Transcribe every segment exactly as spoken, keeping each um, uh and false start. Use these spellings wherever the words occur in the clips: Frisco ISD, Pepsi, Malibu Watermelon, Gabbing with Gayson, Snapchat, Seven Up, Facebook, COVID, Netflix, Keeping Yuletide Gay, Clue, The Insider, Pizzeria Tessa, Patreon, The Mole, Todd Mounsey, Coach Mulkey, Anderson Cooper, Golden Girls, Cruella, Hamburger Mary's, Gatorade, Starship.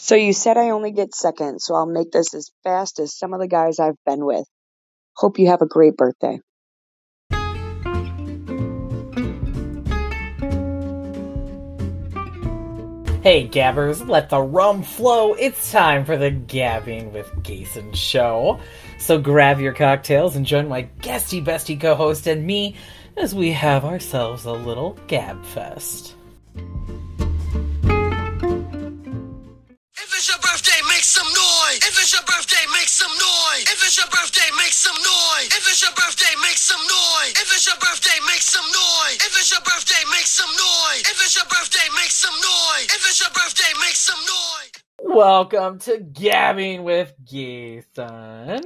So you said I only get second, so I'll make this as fast as some of the guys I've been with. Hope you have a great birthday. Hey Gabbers, let the rum flow. It's time for the Gabbing with Gason show. So grab your cocktails and join my guesty bestie co-host and me as we have ourselves a little Gab Fest. If it's your birthday, make some noise. If it's your birthday, make some noise. If it's your birthday, make some noise. If it's your birthday, make some noise. If it's your birthday, make some noise. If it's your birthday, make some noise. If it's your birthday, make some noise. If it's your birthday, make some noise. Welcome to Gabbing with Gason.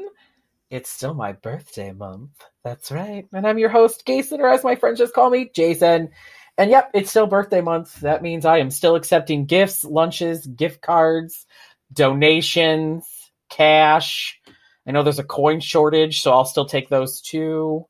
It's still my birthday month. That's right. And I'm your host, Gason, or as my friends just call me, Jason. And yep, it's still birthday month. That means I am still accepting gifts, lunches, gift cards, donations, cash. I know there's a coin shortage, so I'll still take those too.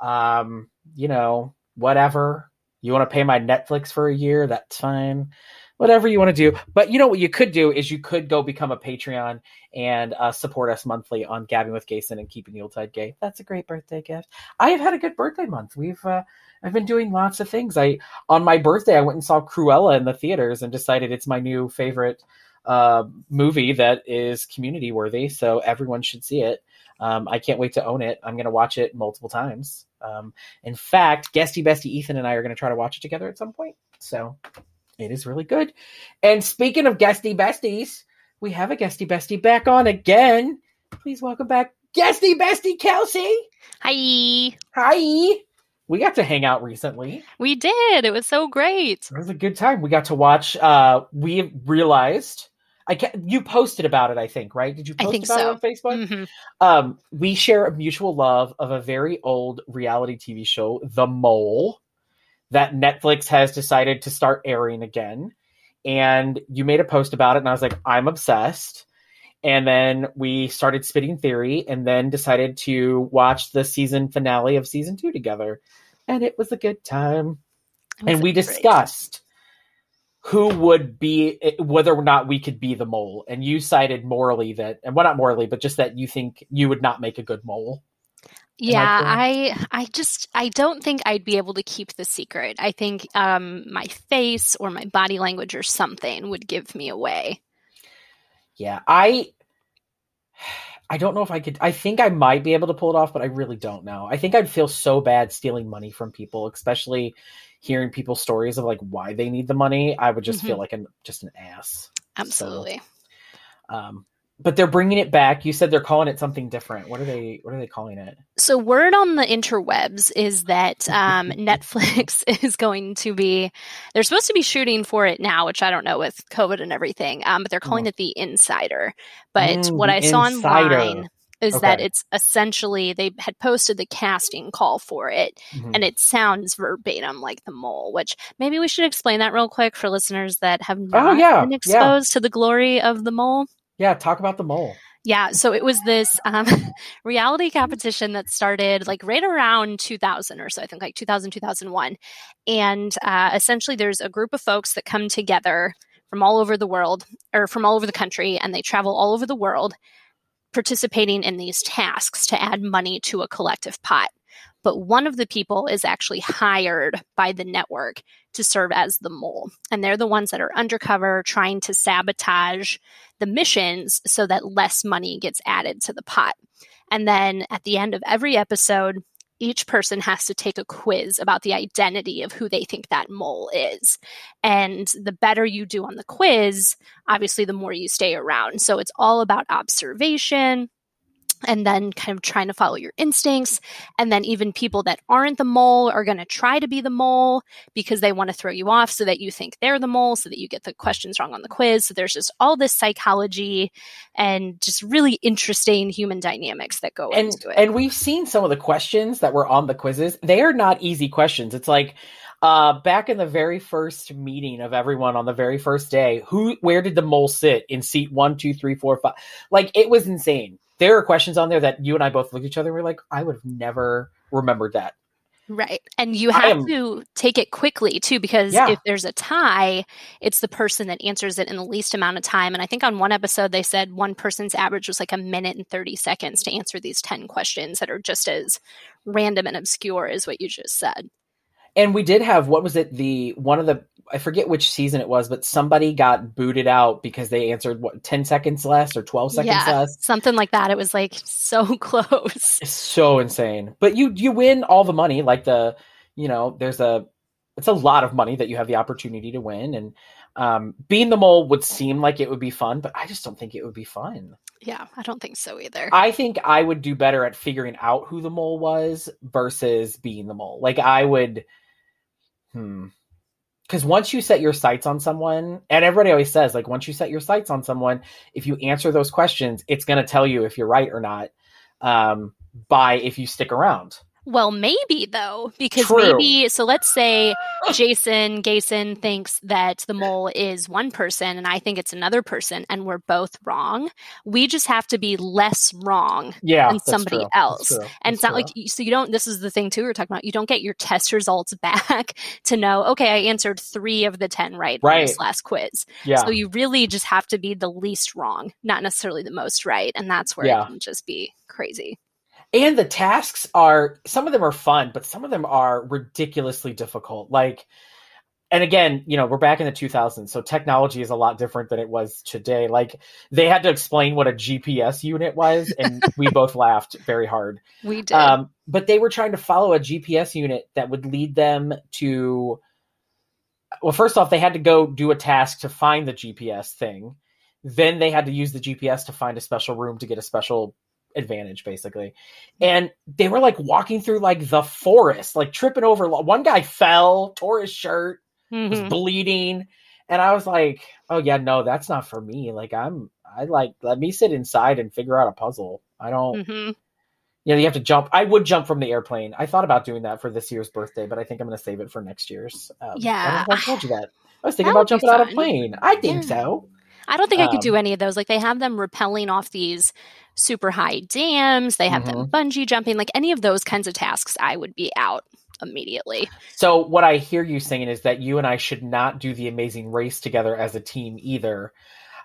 Um, you know, whatever. You want to pay my Netflix for a year? That's fine. Whatever you want to do. But you know what you could do is you could go become a Patreon and uh, support us monthly on Gabbing with Gason and Keeping Yuletide Gay. That's a great birthday gift. I have had a good birthday month. We've uh, I've been doing lots of things. I on my birthday I went and saw Cruella in the theaters and decided it's my new favorite uh, movie that is community worthy. So everyone should see it. Um, I can't wait to own it. I'm going to watch it multiple times. Um, in fact, guesty bestie Ethan and I are going to try to watch it together at some point. So. It is really good. And speaking of guesty besties, we have a guesty bestie back on again. Please welcome back guesty bestie Kelsey. Hi. Hi. We got to hang out recently. We did. It was so great. It was a good time. We got to watch. Uh, we realized I can't, you posted about it, I think, right? Did you post I think about so. it on Facebook? Mm-hmm. Um, we share a mutual love of a very old reality T V show, The Mole, that Netflix has decided to start airing again. And you made a post about it. And I was like, I'm obsessed. And then we started spitting theory and then decided to watch the season finale of season two together. And it was a good time. And we discussed who would be, whether or not we could be the mole. And you cited morally that, and well, not morally, but just that you think you would not make a good mole. Yeah, I, I just, I don't think I'd be able to keep the secret. I think um, my face or my body language or something would give me away. Yeah, I, I don't know if I could, I think I might be able to pull it off, but I really don't know. I think I'd feel so bad stealing money from people, especially hearing people's stories of like why they need the money. I would just mm-hmm. feel like an, just an ass. Absolutely. So, um. But they're bringing it back. You said they're calling it something different. What are they What are they calling it? So word on the interwebs is that um, Netflix is going to be – they're supposed to be shooting for it now, which I don't know with COVID and everything. Um, but they're calling mm. it The Insider. But mm, what I insider. saw online is okay. that it's essentially – they had posted the casting call for it, mm-hmm. and it sounds verbatim like The Mole, which maybe we should explain that real quick for listeners that have not oh, yeah. been exposed yeah. to the glory of The Mole. Yeah, talk about The Mole. Yeah, so it was this um, reality competition that started like right around two thousand or so, I think like two thousand, two thousand one. And uh, essentially there's a group of folks that come together from all over the world or from all over the country, and they travel all over the world participating in these tasks to add money to a collective pot. But one of the people is actually hired by the network to serve as the mole. And they're the ones that are undercover trying to sabotage the missions so that less money gets added to the pot. And then at the end of every episode, each person has to take a quiz about the identity of who they think that mole is. And the better you do on the quiz, obviously, the more you stay around. So it's all about observation. And then kind of trying to follow your instincts. And then even people that aren't the mole are going to try to be the mole because they want to throw you off so that you think they're the mole, so that you get the questions wrong on the quiz. So there's just all this psychology and just really interesting human dynamics that go and, into it. And we've seen some of the questions that were on the quizzes. They are not easy questions. It's like uh, back in the very first meeting of everyone on the very first day, who, where did the mole sit in seat one, two, three, four, five? Like it was insane. There are questions on there that you and I both looked at each other and we're like, I would have never remembered that. Right. And you have am, to take it quickly, too, because yeah. if there's a tie, it's the person that answers it in the least amount of time. And I think on one episode, they said one person's average was like a minute and thirty seconds to answer these ten questions that are just as random and obscure as what you just said. And we did have, what was it? The one of the, I forget which season it was, but somebody got booted out because they answered what, ten seconds less or twelve seconds yeah, less. Something like that. It was like so close. It's so insane. But you, you win all the money. Like the, you know, there's a, it's a lot of money that you have the opportunity to win. And um, being the mole would seem like it would be fun, but I just don't think it would be fun. Yeah, I don't think so either. I think I would do better at figuring out who the mole was versus being the mole. Like I would... Hmm. Because once you set your sights on someone, and everybody always says, like, once you set your sights on someone, if you answer those questions, it's going to tell you if you're right or not um, by if you stick around. Well, maybe, though, because True. maybe, so let's say Jason Gayson thinks that the mole is one person and I think it's another person and we're both wrong. We just have to be less wrong yeah, than somebody true. else. And that's it's not true. like, so you don't, this is the thing too, we were talking about, you don't get your test results back to know, okay, I answered three of the ten right, right. in this last quiz. Yeah. So you really just have to be the least wrong, not necessarily the most right. And that's where yeah. it can just be crazy. And the tasks are, some of them are fun, but some of them are ridiculously difficult. Like, and again, you know, we're back in the two thousands, so technology is a lot different than it was today. Like, they had to explain what a G P S unit was, and we both laughed very hard. We did. Um, but they were trying to follow a G P S unit that would lead them to, well, first off, they had to go do a task to find the G P S thing. Then they had to use the G P S to find a special room to get a special advantage, basically. And they were like walking through like the forest, like tripping over. One guy fell, tore his shirt, mm-hmm. was bleeding. And I was like, oh yeah, no, that's not for me. Like I'm, I like, let me sit inside and figure out a puzzle. I don't, mm-hmm. you know, you have to jump. I would jump from the airplane. I thought about doing that for this year's birthday, but I think I'm going to save it for next year's. Um, yeah. I, I told you that. I was thinking that about jumping out of a plane. I think yeah. so. I don't think um, I could do any of those. Like they have them rappelling off these super high dams. They have mm-hmm. them bungee jumping, like any of those kinds of tasks. I would be out immediately. So what I hear you saying is that you and I should not do the Amazing Race together as a team either.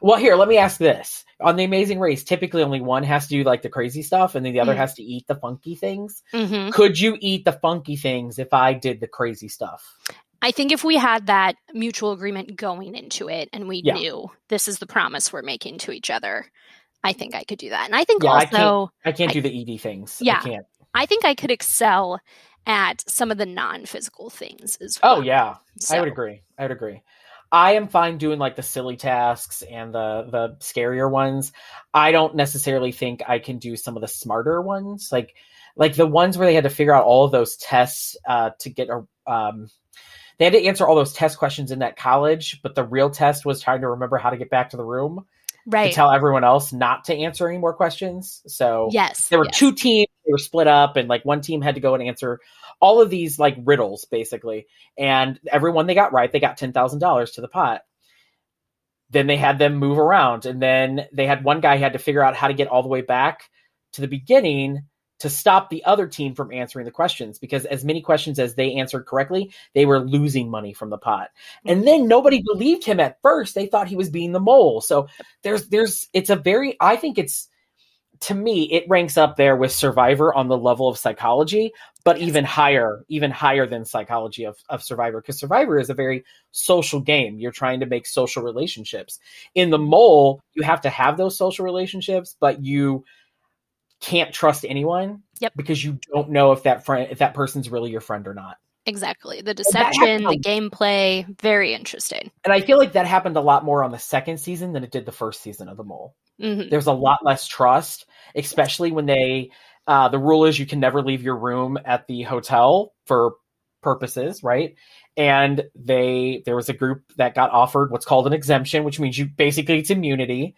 Well, here, let me ask this. On the Amazing Race, typically only one has to do like the crazy stuff and then the other mm-hmm. has to eat the funky things. Mm-hmm. Could you eat the funky things if I did the crazy stuff? I think if we had that mutual agreement going into it and we yeah. knew this is the promise we're making to each other, I think I could do that. And I think yeah, also... I can't, I can't I, do the E D things. Yeah. I can't. I think I could excel at some of the non-physical things as well. Oh, yeah. So. I would agree. I would agree. I am fine doing like the silly tasks and the, the scarier ones. I don't necessarily think I can do some of the smarter ones. Like, like the ones where they had to figure out all of those tests uh, to get a... Um, They had to answer all those test questions in that college, but the real test was trying to remember how to get back to the room right. to tell everyone else not to answer any more questions. So yes, there were yes. two teams. They were split up, and like one team had to go and answer all of these like riddles, basically. And everyone they got right, they got ten thousand dollars to the pot. Then they had them move around, and then they had one guy had to figure out how to get all the way back to the beginning to stop the other team from answering the questions, because as many questions as they answered correctly, they were losing money from the pot. And then nobody believed him at first. They thought he was being the mole. So there's, there's, it's a very, I think it's, to me, it ranks up there with Survivor on the level of psychology, but even higher, even higher than psychology of, of Survivor. Because Survivor is a very social game. You're trying to make social relationships. In the mole, you have to have those social relationships, but you can't trust anyone yep. because you don't know if that friend, if that person's really your friend or not. Exactly. The deception, the gameplay, very interesting. And I feel like that happened a lot more on the second season than it did the first season of The Mole. Mm-hmm. There's a lot less trust, especially when they, uh, the rule is you can never leave your room at the hotel for purposes, right? And they, there was a group that got offered what's called an exemption, which means you basically, it's immunity,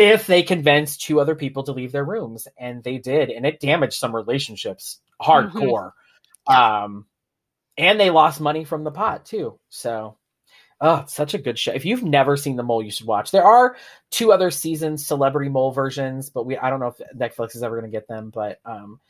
if they convinced two other people to leave their rooms, and they did, and it damaged some relationships hardcore. Mm-hmm. Um, and they lost money from the pot too. So, oh, it's such a good show. If you've never seen The Mole, you should watch. There are two other seasons, celebrity mole versions, but we, I don't know if Netflix is ever going to get them, but um,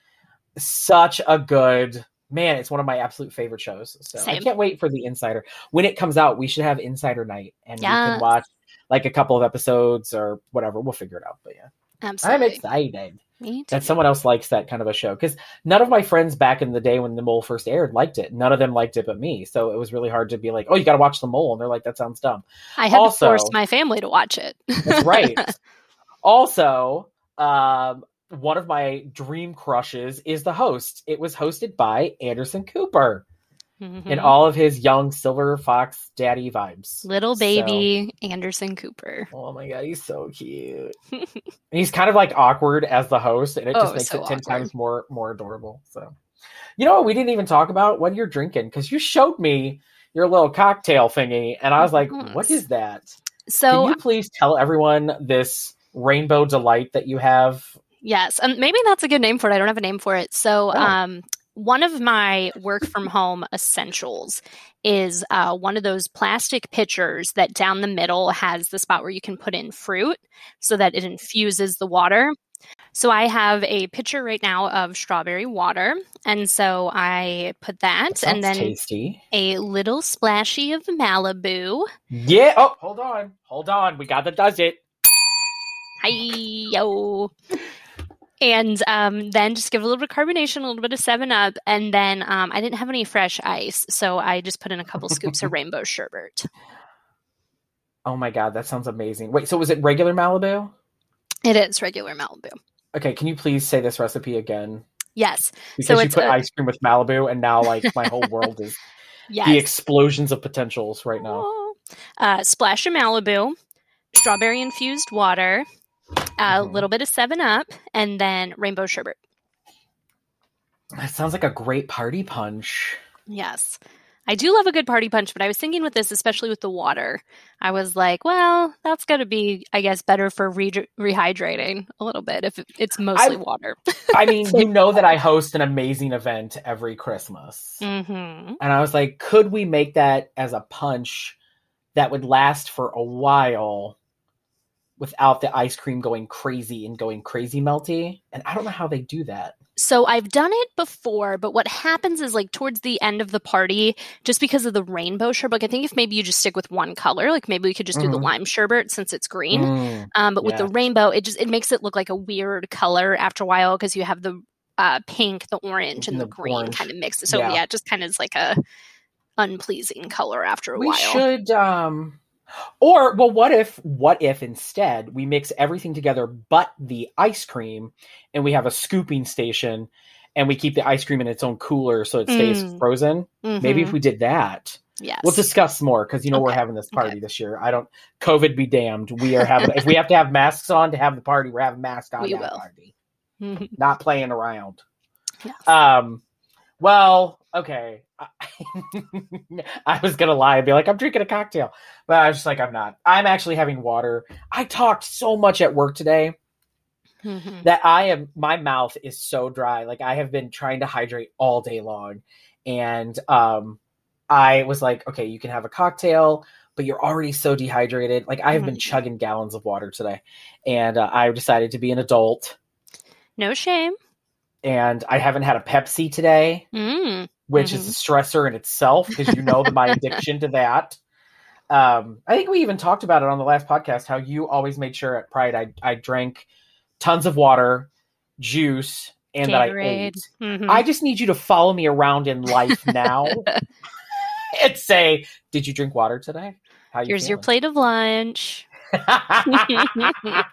such a good man, it's one of my absolute favorite shows. So Same. I can't wait for The Insider. When it comes out, we should have Insider Night, and yes. we can watch like a couple of episodes or whatever. We'll figure it out. But yeah, absolutely. I'm excited that someone else likes that kind of a show, because none of my friends back in the day when The Mole first aired liked it. None of them liked it but me. So it was really hard to be like, oh, you got to watch The Mole. And they're like, that sounds dumb. I had also, to force my family to watch it. That's right. Also, um, one of my dream crushes is The Host. It was hosted by Anderson Cooper mm-hmm. in all of his young Silver Fox daddy vibes. Little baby so, Anderson Cooper. Oh my God, he's so cute. And he's kind of like awkward as the host, and it oh, just makes so it ten awkward. times more more adorable. So, you know what we didn't even talk about? What you're drinking, because you showed me your little cocktail thingy, and I was like, mm-hmm. what is that? So, can you please tell everyone this Rainbow Delight that you have? Yes. Um, maybe that's a good name for it. I don't have a name for it. So oh. um, one of my work from home essentials is uh, one of those plastic pitchers that down the middle has the spot where you can put in fruit so that it infuses the water. So I have a pitcher right now of strawberry water. And so I put that, that and then tasty. a little splashy of Malibu. Yeah. Oh, hold on. Hold on. We got the does it. Hi, yo. And um, then just give a little bit of carbonation, a little bit of Seven Up, and then um, I didn't have any fresh ice, so I just put in a couple scoops of rainbow sherbet. Oh my God, that sounds amazing! Wait, so was it regular Malibu? It is regular Malibu. Okay, can you please say this recipe again? Yes. Because so you it's put a... ice cream with Malibu, and now like my whole world is yes. the explosions of potentials right now. Uh, splash of Malibu, strawberry infused water. A mm-hmm. little bit of Seven Up, and then rainbow sherbet. That sounds like a great party punch. Yes. I do love a good party punch, but I was thinking with this, especially with the water, I was like, well, that's going to be, I guess, better for re- rehydrating a little bit if it's mostly I, water. I mean, you know that I host an amazing event every Christmas. Mm-hmm. And I was like, could we make that as a punch that would last for a while without the ice cream going crazy and going crazy melty? And I don't know how they do that. So I've done it before, but what happens is like towards the end of the party, just because of the rainbow sherbet, I think if maybe you just stick with one color, like maybe we could just mm. do the lime sherbet since it's green. Mm. Um, but yeah. with the rainbow, it just, it makes it look like a weird color after a while, because you have the uh, pink, the orange, and, and the, the green orange. kind of mixed. So yeah. yeah, it just kind of is like a unpleasing color after a we while. We should... Um... Or, well, what if, what if instead we mix everything together but the ice cream, and we have a scooping station, and we keep the ice cream in its own cooler so it stays mm. frozen? Mm-hmm. Maybe if we did that. Yes. We'll discuss more, because, you know, okay. we're having this party okay. this year. I don't, COVID be damned. We are having, if we have to have masks on to have the party, we're having masks on we that will. party. Mm-hmm. Not playing around. Yes. Um. Well, okay. I was gonna lie and be like, I'm drinking a cocktail, but I was just like, I'm not. I'm actually having water. I talked so much at work today mm-hmm. that I am. My mouth is so dry. Like, I have been trying to hydrate all day long, and um, I was like, okay, you can have a cocktail, but you're already so dehydrated. Like, I have mm-hmm. been chugging gallons of water today, and uh, I decided to be an adult. No shame. And I haven't had a Pepsi today. Mm. Which mm-hmm. is a stressor in itself, because you know my addiction to that. Um, I think we even talked about it on the last podcast, how you always made sure at Pride I, I drank tons of water, juice, and Gatorade. That I ate. Mm-hmm. I just need you to follow me around in life now and say, did you drink water today? How you Here's feeling? Your plate of lunch. I,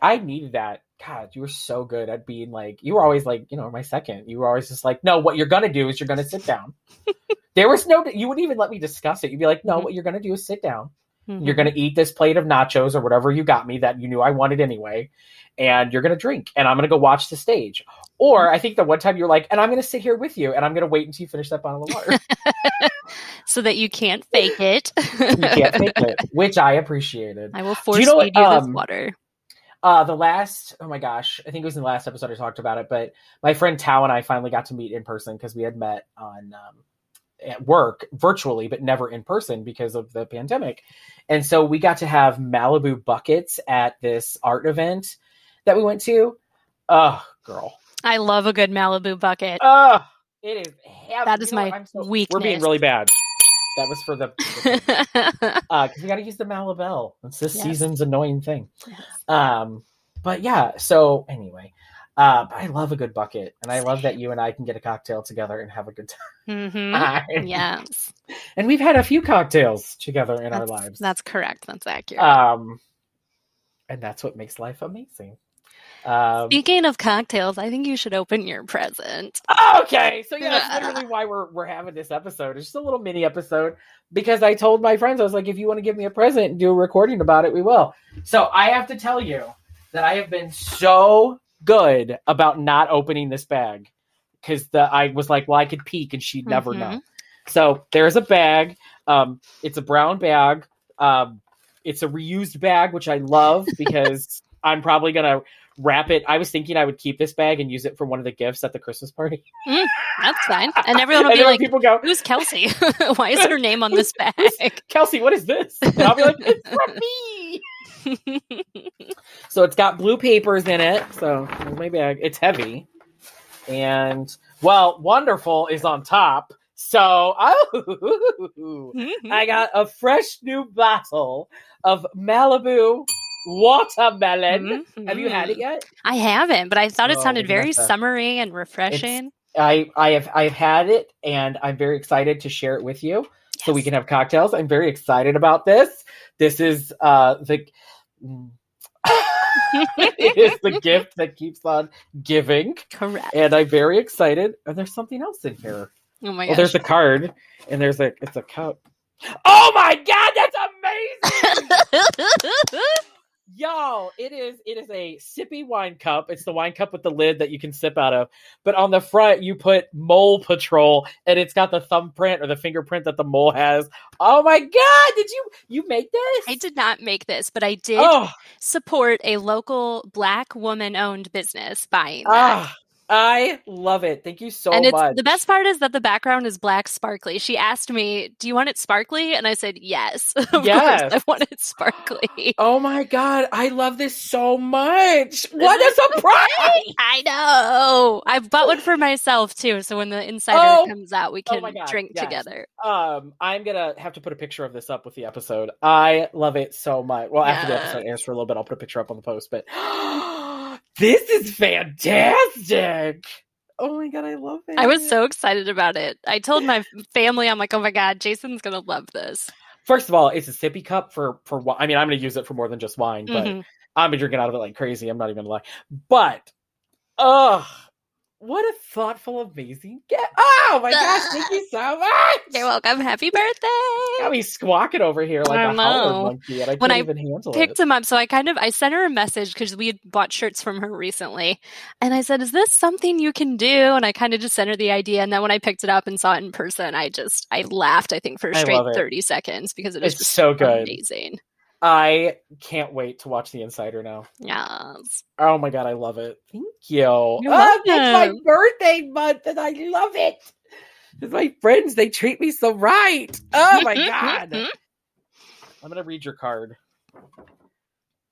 I needed that. God, you were so good at being like, you were always like, you know, my second. You were always just like, no, what you're going to do is you're going to sit down. There was no, you wouldn't even let me discuss it. You'd be like, no, mm-hmm. what you're going to do is sit down. Mm-hmm. You're going to eat this plate of nachos or whatever you got me that you knew I wanted anyway. And you're going to drink. And I'm going to go watch the stage. Or I think the one time you were like, and I'm going to sit here with you. And I'm going to wait until you finish that bottle of water. So that you can't fake it. You can't fake it, which I appreciated. I will force you know feed you um, this water. Uh, the last, oh my gosh, I think it was in the last episode I talked about it, but my friend Tao and I finally got to meet in person, because we had met on um, at work virtually, but never in person because of the pandemic. And so we got to have Malibu buckets at this art event that we went to. Oh, girl. I love a good Malibu bucket. Oh, It is heavy. That is you know, my so, weakness. We're being really bad. That was for the... Because uh, we got to use the Malibel. It's this yes. season's annoying thing. Yes. Um, but yeah, so anyway. Uh, I love a good bucket. And I love that you and I can get a cocktail together and have a good time. Mm-hmm. Yes. And we've had a few cocktails together in that's, our lives. That's correct. That's accurate. Um, and that's what makes life amazing. Um, Speaking of cocktails, I think you should open your present. Okay, so yeah, that's literally why we're we're having this episode. It's just a little mini episode because I told my friends, I was like, if you want to give me a present and do a recording about it, we will. So I have to tell you that I have been so good about not opening this bag because the I was like, well, I could peek and she'd never mm-hmm. know. So there's a bag. Um, it's a brown bag. Um, it's a reused bag, which I love because I'm probably gonna wrap it. I was thinking I would keep this bag and use it for one of the gifts at the Christmas party. Mm, that's fine. And everyone will be like, people go, who's Kelsey? Why is her name on this bag? Kelsey, what is this? And I'll be like, it's from me. So it's got blue papers in it. So here's my bag. It's heavy. And, well, wonderful is on top. So oh, mm-hmm. I got a fresh new bottle of Malibu Watermelon. Mm-hmm. Have you had it yet? I haven't, but I thought it oh, sounded very yeah. summery and refreshing. It's, I I have I've had it, and I'm very excited to share it with you, yes. so we can have cocktails. I'm very excited about this. This is uh the it is the gift that keeps on giving. Correct. And I'm very excited. And there's something else in here. Oh my gosh! Well, there's a card, and there's a it's a cup. Oh my god, that's amazing. Y'all, it is it is a sippy wine cup. It's the wine cup with the lid that you can sip out of. But on the front, you put Mole Patrol, and it's got the thumbprint or the fingerprint that the mole has. Oh my god! Did you you make this? I did not make this, but I did oh. support a local Black woman-owned business buying that. Ah. I love it. Thank you so and it's, much. The best part is that the background is black sparkly. She asked me, do you want it sparkly? And I said, yes. Of yes. course I want it sparkly. Oh my God. I love this so much. What a surprise. I know. I've bought one for myself too. So when the Insider oh, comes out, we can oh drink yes. together. Um, I'm going to have to put a picture of this up with the episode. I love it so much. Well, yes. after the episode airs for a little bit, I'll put a picture up on the post, but this is fantastic. Oh my god, I love it. I was so excited about it. I told my family, I'm like, oh my god, Jason's going to love this. First of all, it's a sippy cup for, for wine. I mean, I'm going to use it for more than just wine, but mm-hmm. I've been drinking out of it like crazy. I'm not even going to lie. But, ugh, what a thoughtful, amazing gift. Oh my gosh, thank you so much. You're welcome. Happy birthday. Got me squawking over here like a howler monkey, and I can't even handle it. When I picked him up, so I kind of, I sent her a message because we had bought shirts from her recently. And I said, is this something you can do? And I kind of just sent her the idea. And then when I picked it up and saw it in person, I just, I laughed, I think, for a straight thirty seconds because it is just so good. Amazing. I can't wait to watch The Insider now. Yes. Oh my god, I love it. Thank you. Oh, it's my birthday month and I love it. Because my friends, they treat me so right. Oh my god. I'm gonna read your card.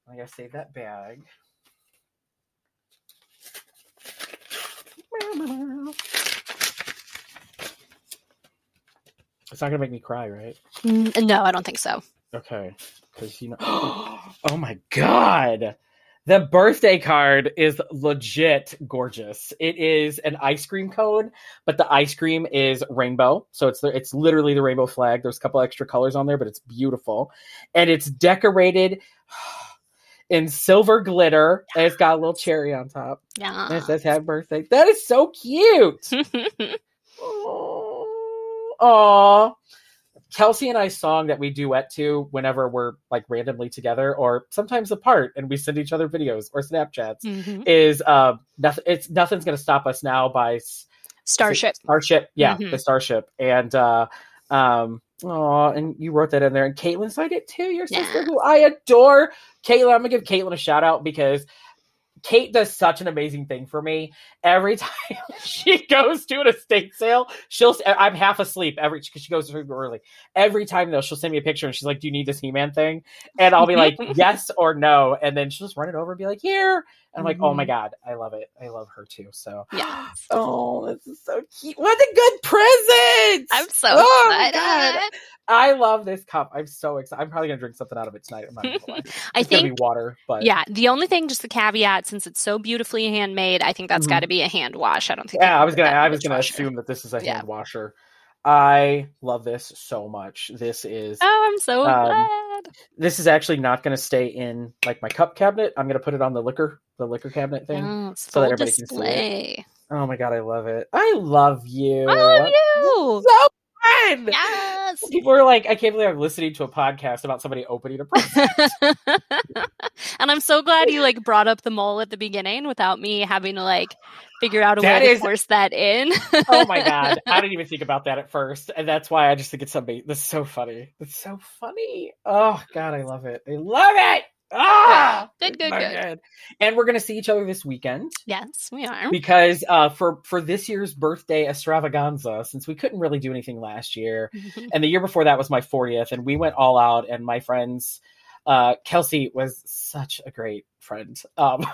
I gotta save that bag. It's not gonna make me cry, right? No, I don't think so. Okay. Because you know, oh my god, the birthday card is legit gorgeous. It is an ice cream cone, but the ice cream is rainbow, so it's the, it's literally the rainbow flag. There's a couple extra colors on there, but it's beautiful, and it's decorated in silver glitter. And it's got a little cherry on top. Yeah, and it says "Happy Birthday." That is so cute. Oh. Kelsey and I song that we duet to whenever we're like randomly together or sometimes apart and we send each other videos or Snapchats mm-hmm. is uh, nothing. It's nothing's going to stop us now by Starship. Starship. Yeah. Mm-hmm. The Starship. And uh, um, oh, and you wrote that in there and Caitlin signed it too. Your sister yeah. who I adore. Caitlin, I'm gonna give Caitlin a shout out because Kate does such an amazing thing for me. Every time she goes to an estate sale, she'll I'm half asleep every because she goes early. Every time though, she'll send me a picture and she's like, "Do you need this He-Man thing?" And I'll be like, "Yes or no," and then she'll just run it over and be like, "Here." And I'm mm-hmm. like, "Oh my god, I love it! I love her too." So yeah. Oh, this is so cute. What a good present! I'm so oh, excited. God. I love this cup. I'm so excited. I'm probably gonna drink something out of it tonight. I'm not gonna lie. I it's think gonna be water, but yeah. The only thing, just the caveat, since it's so beautifully handmade, I think that's mm-hmm. got to be a hand wash. I don't think. Yeah, I was gonna. I was gonna washer. assume that this is a yeah. hand washer. I love this so much. This is. Oh, I'm so um, glad. This is actually not gonna stay in like my cup cabinet. I'm gonna put it on the liquor, the liquor cabinet thing, oh, it's so that everybody display. Can see it. Oh my god, I love it. I love you. I love you. So fun. Yeah. People are like, I can't believe I'm listening to a podcast about somebody opening a present. And I'm so glad you like brought up the mole at the beginning without me having to like figure out a that way to is... force that in. Oh my god, I didn't even think about that at first, and that's why I just think it's something that's so funny. It's so funny. Oh god, I love it. I love it. Ah, good, good, good, good. And we're gonna see each other this weekend. Yes, we are. Because uh, for for this year's birthday extravaganza, since we couldn't really do anything last year, mm-hmm. and the year before that was my fortieth, and we went all out. And my friends, uh, Kelsey was such a great friend. Um,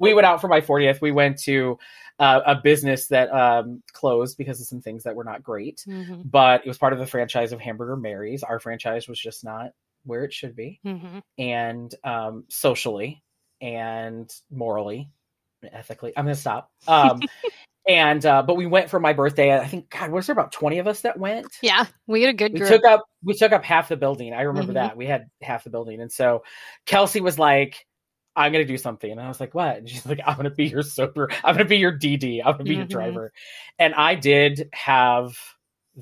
we went out for my fortieth. We went to uh, a business that um, closed because of some things that were not great, mm-hmm. but it was part of the franchise of Hamburger Mary's. Our franchise was just not where it should be, mm-hmm. and um socially and morally and ethically. I'm gonna stop. Um and uh but we went for my birthday. I think god was there about twenty of us that went? Yeah, we had a good group. We took up we took up half the building. I remember mm-hmm. that we had half the building. And so Kelsey was like, I'm gonna do something. And I was like, what? And she's like, I'm gonna be your sober, I'm gonna be your D D, I'm gonna be mm-hmm. your driver. And I did have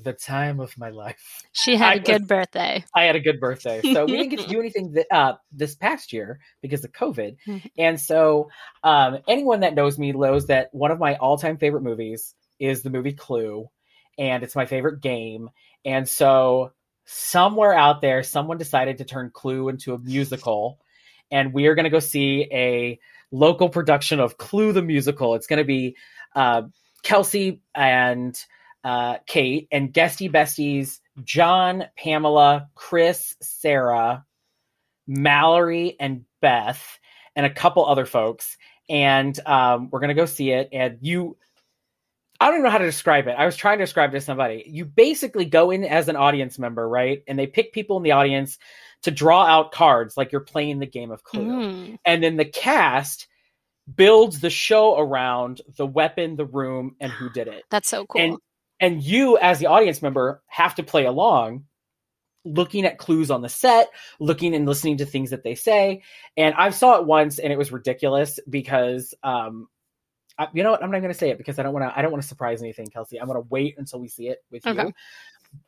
the time of my life. She had I a good was, birthday. I had a good birthday. So we didn't get to do anything th- uh, this past year because of COVID. And so um, anyone that knows me knows that one of my all-time favorite movies is the movie Clue. And it's my favorite game. And so somewhere out there, someone decided to turn Clue into a musical. And we are going to go see a local production of Clue the Musical. It's going to be uh, Kelsey and... Uh, Kate and guesty besties John, Pamela, Chris, Sarah, Mallory, and Beth, and a couple other folks. And um, we're gonna go see it. And you, I don't know how to describe it. I was trying to describe it to somebody. You basically go in as an audience member, right? And they pick people in the audience to draw out cards, like you're playing the game of Clue. Mm. And then the cast builds the show around the weapon, the room, and who did it. That's so cool. And And you, as the audience member, have to play along, looking at clues on the set, looking and listening to things that they say. And I saw it once, and it was ridiculous because, um, I, you know what? I'm not going to say it because I don't want to. I don't want to surprise anything, Kelsey. I'm going to wait until we see it with okay. you,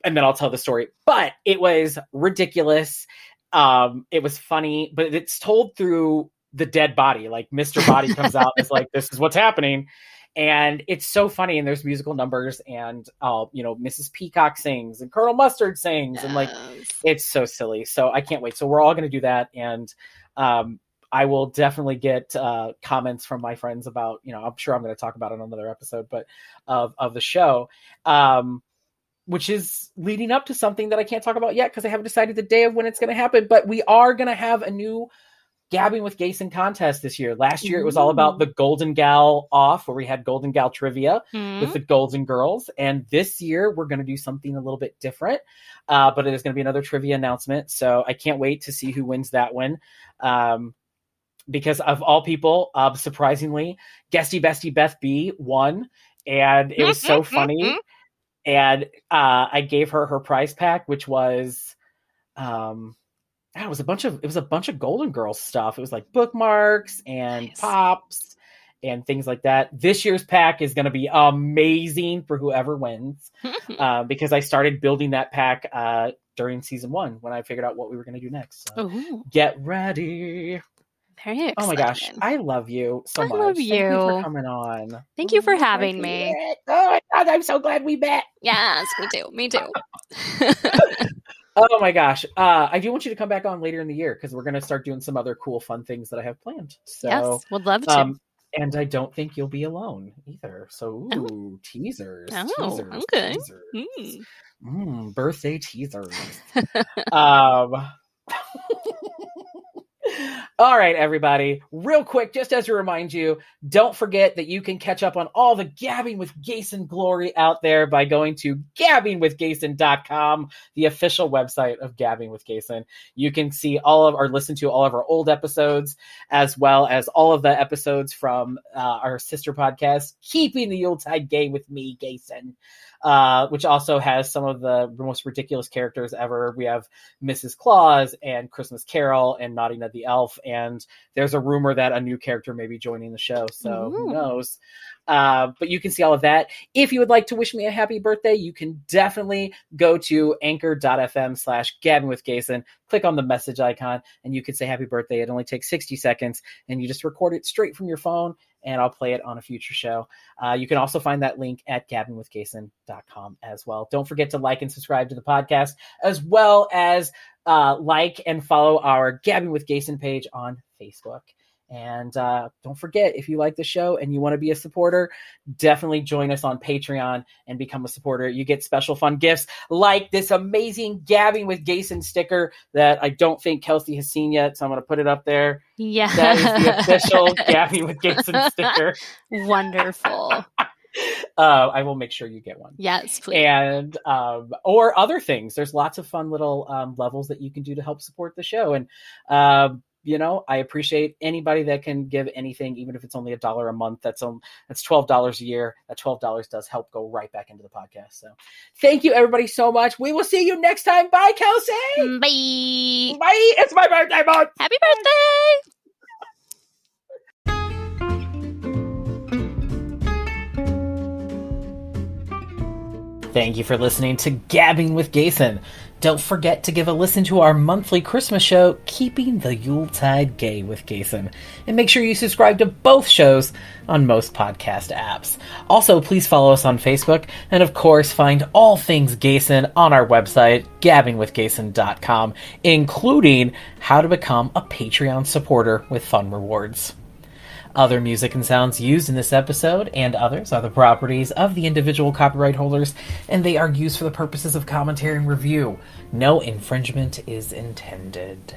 and then I'll tell the story. But it was ridiculous. Um, it was funny, but it's told through the dead body. Like Mister Body comes out and is like, "This is what's happening." And it's so funny, and there's musical numbers, and uh, you know, Missus Peacock sings, and Colonel Mustard sings, yes. and like, it's so silly. So I can't wait. So we're all going to do that, and um, I will definitely get uh, comments from my friends about, you know, I'm sure I'm going to talk about it on another episode, but of of the show, um, which is leading up to something that I can't talk about yet because I haven't decided the day of when it's going to happen. But we are going to have a new Gabbing with Gayson contest this year. Last year, it was all about the Golden Gal off, where we had Golden Gal trivia mm-hmm. with the Golden Girls. And this year, we're going to do something a little bit different. Uh, but it is going to be another trivia announcement. So I can't wait to see who wins that one. Um, because of all people, uh, surprisingly, guesty bestie Beth B won. And it was so funny. And uh, I gave her her prize pack, which was... Um, Yeah, it was a bunch of it was a bunch of Golden Girls stuff. It was like bookmarks and nice. Pops and things like that. This year's pack is going to be amazing for whoever wins, uh, because I started building that pack uh, during season one when I figured out what we were going to do next. So get ready. Very oh my gosh, I love you so I much. I love you. Thank you for coming on. Thank you for having me. It. Oh my God, I'm so glad we met. Yes, me too. Me too. Oh my gosh. Uh, I do want you to come back on later in the year because we're going to start doing some other cool, fun things that I have planned. So, yes, would love to. Um, and I don't think you'll be alone either. So, ooh, oh. teasers. Oh, teasers, okay. Teasers. Mm. Mm, birthday teasers. um, all right, everybody. Real quick, just as a remind you, don't forget that you can catch up on all the Gabbing with Gayson glory out there by going to gabbing with gayson dot com, the official website of Gabbing with Gayson. You can see all of, or listen to all of our old episodes, as well as all of the episodes from uh, our sister podcast, Keeping the Yuletide Gay with me, Gayson. Uh, which also has some of the most ridiculous characters ever. We have Missus Claus and Christmas Carol and Naughty-Ned the Elf. And there's a rumor that a new character may be joining the show. So Ooh. Who knows? Uh, but you can see all of that. If you would like to wish me a happy birthday, you can definitely go to anchor dot f m slash Gabbing with Gayson. Click on the message icon and you can say happy birthday. It only takes sixty seconds and you just record it straight from your phone. And I'll play it on a future show. Uh, you can also find that link at gabbing with gayson dot com as well. Don't forget to like and subscribe to the podcast, as well as uh, like and follow our Gabbing with Gayson page on Facebook. And uh, don't forget, if you like the show and you want to be a supporter, definitely join us on Patreon and become a supporter. You get special fun gifts like this amazing Gabbing with Gayson sticker that I don't think Kelsey has seen yet. So I'm going to put it up there. Yeah. That is the official Gabbing with Gayson sticker. Wonderful. uh, I will make sure you get one. Yes, please. And, um, or other things. There's lots of fun little um, levels that you can do to help support the show. And, um, uh, you know, I appreciate anybody that can give anything, even if it's only a dollar a month. That's um, that's twelve dollars a year. That twelve dollars does help go right back into the podcast. So thank you, everybody, so much. We will see you next time. Bye, Kelsey. Bye. Bye. It's my birthday month. Happy birthday. Thank you for listening to Gabbing with Gayson. Don't forget to give a listen to our monthly Christmas show, Keeping the Yuletide Gay with Gayson. And make sure you subscribe to both shows on most podcast apps. Also, please follow us on Facebook. And of course, find all things Gayson on our website, gabbing with gayson dot com, including how to become a Patreon supporter with fun rewards. Other music and sounds used in this episode and others are the properties of the individual copyright holders, and they are used for the purposes of commentary and review. No infringement is intended.